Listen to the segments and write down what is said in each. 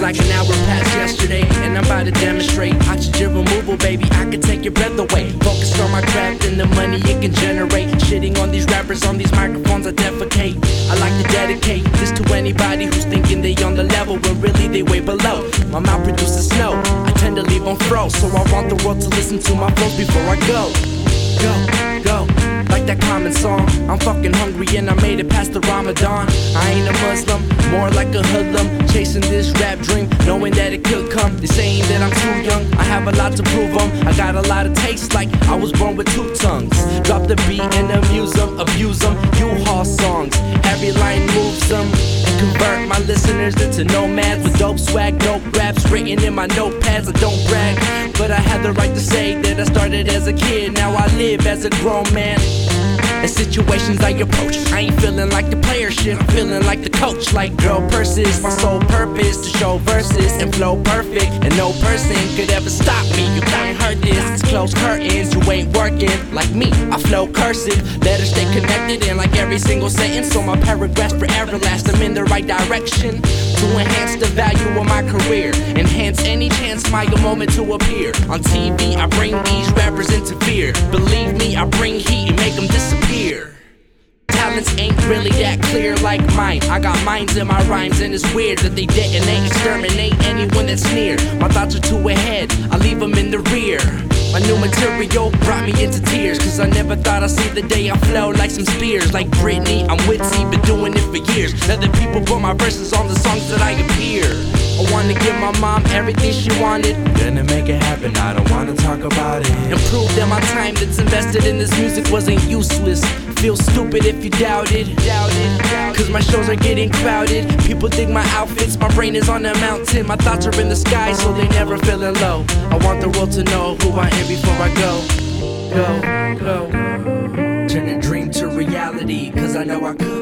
Feels like an hour past yesterday, and I'm about to demonstrate oxygen removal, baby, I can take your breath away. Focused on my craft and the money it can generate. Shitting on these rappers, on these microphones I defecate. I like to dedicate this to anybody who's thinking they on the level, but really they way below. My mouth produces snow, I tend to leave on froze, so I want the world to listen to my flows before I go. Go, like that common song. I'm fucking hungry and I made it past the Ramadan. I ain't a Muslim, more like a hoodlum, chasing this rap dream, knowing that it could come. They're saying that I'm too young, I have a lot to prove on. I got a lot of taste like I was born with two tongues. Drop the beat and amuse them, abuse them, U-Haul songs, every line moves them. And convert my listeners into nomads with dope swag, dope raps written in my notepads. I don't brag, but I had the right to say that I started as a kid, now I live as a grown man. In situations I approach, I ain't feeling like the player shit, I'm feeling like the coach. Like girl purses, my sole purpose to show verses and flow perfect, and no person could ever stop me. You can't hurt this, it's closed curtains, you ain't working like me. I flow cursive, letters stay connected in like every single sentence, so my paragraphs forever last. I'm in the right direction to enhance the value of my career, enhance any chance my moment to appear. On TV, I bring these rappers into fear. Believe me, I bring heat and make them disappear. Talents ain't really that clear like mine. I got minds in my rhymes and it's weird that they detonate, exterminate anyone that's near. My thoughts are too ahead, I leave them in the rear. My new material brought me into tears, cause I never thought I'd see the day I flow like some spears. Like Britney, I'm witty, been doing it for years. Other people put my verses on the songs that I appear. I wanna give my mom everything she wanted, gonna make it happen, I don't wanna talk about it. And prove that my time that's invested in this music wasn't useless. Feel stupid if you doubt it, cause my shows are getting crowded. People dig my outfits, my brain is on a mountain. My thoughts are in the sky, so they never feeling low. I want the world to know who I am before I go. Turn a dream to reality, cause I know I could.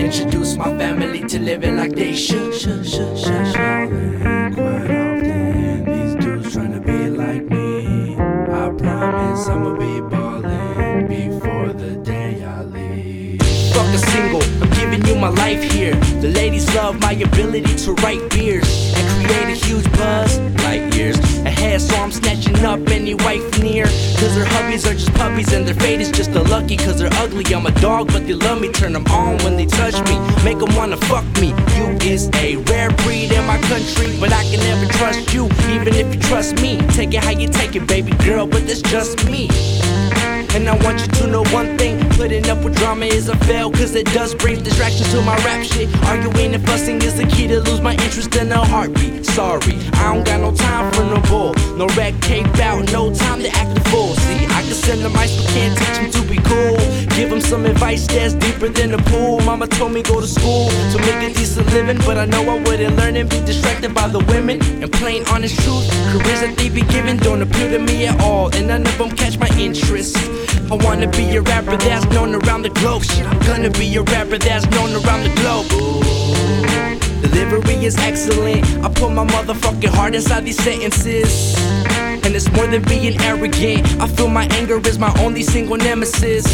Introduce my family to living like they should. Quite often, these dudes tryna be like me. I promise I'ma be ballin' before the day I leave. Fuck a single, I'm giving you my life here. The ladies love my ability to write beers and create a huge buzz like years ahead, so I'm snatching up any wife near. Cause her hubbies are just puppies and their fate is just a lucky. Cause they're ugly, I'm a dog but they love me. Turn them on when they touch me, make them wanna fuck me. You is a rare breed in my country, but I can never trust you, even if you trust me. Take it how you take it, baby girl, but that's just me. And I want you to know one thing, putting up with drama is a fail, cause it does bring distractions to my rap shit. Arguing and fussing is the key to lose my interest in a heartbeat. Sorry, I don't got no time for no bull, no red cape out, no time to act a fool. See, I can send them ice but can't teach them to be cool. Give them some advice that's deeper than the pool. Mama told me go to school to make a decent living, but I know I wouldn't learn and be distracted by the women. And plain honest truth, careers that they be giving don't appeal to me at all, and none of them catch my interest. I wanna be a rapper that's known around the globe. Shit, I'm gonna be a rapper that's known around the globe. Ooh, delivery is excellent, I put my motherfucking heart inside these sentences. And it's more than being arrogant, I feel my anger is my only single nemesis.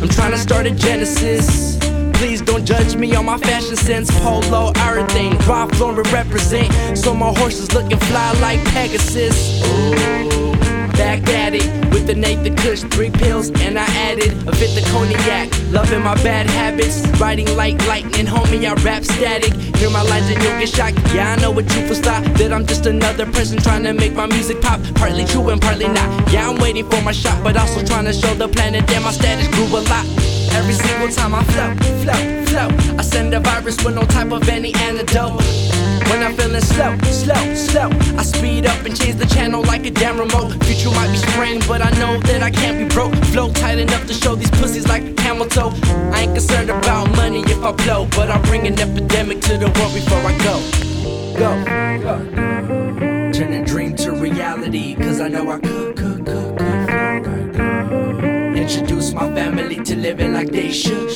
I'm trying to start a genesis. Please don't judge me on my fashion sense. Polo, everything, raw flow and represent. So my horse is looking fly like Pegasus. Ooh, back at it with the Nathan Kush, 3 pills and I added a fifth of cognac. Loving my bad habits, riding like lightning, homie, I rap static. Hear my lines and you'll get shocked, yeah, I know what you will stop. That I'm just another person trying to make my music pop. Partly true and partly not, yeah, I'm waiting for my shot, but also trying to show the planet that my status grew a lot. Every single time I flow, I send a virus with no type of any antidote. When I'm feeling slow, I speed up and change the channel like a damn remote. Future might be spring, but I know that I can't be broke. Flow tight enough to show these pussies like a camel toe. I ain't concerned about money if I blow, but I bring an epidemic to the world before I go. Turn a dream to reality, cause I know I could. Introduce my family to living like they should.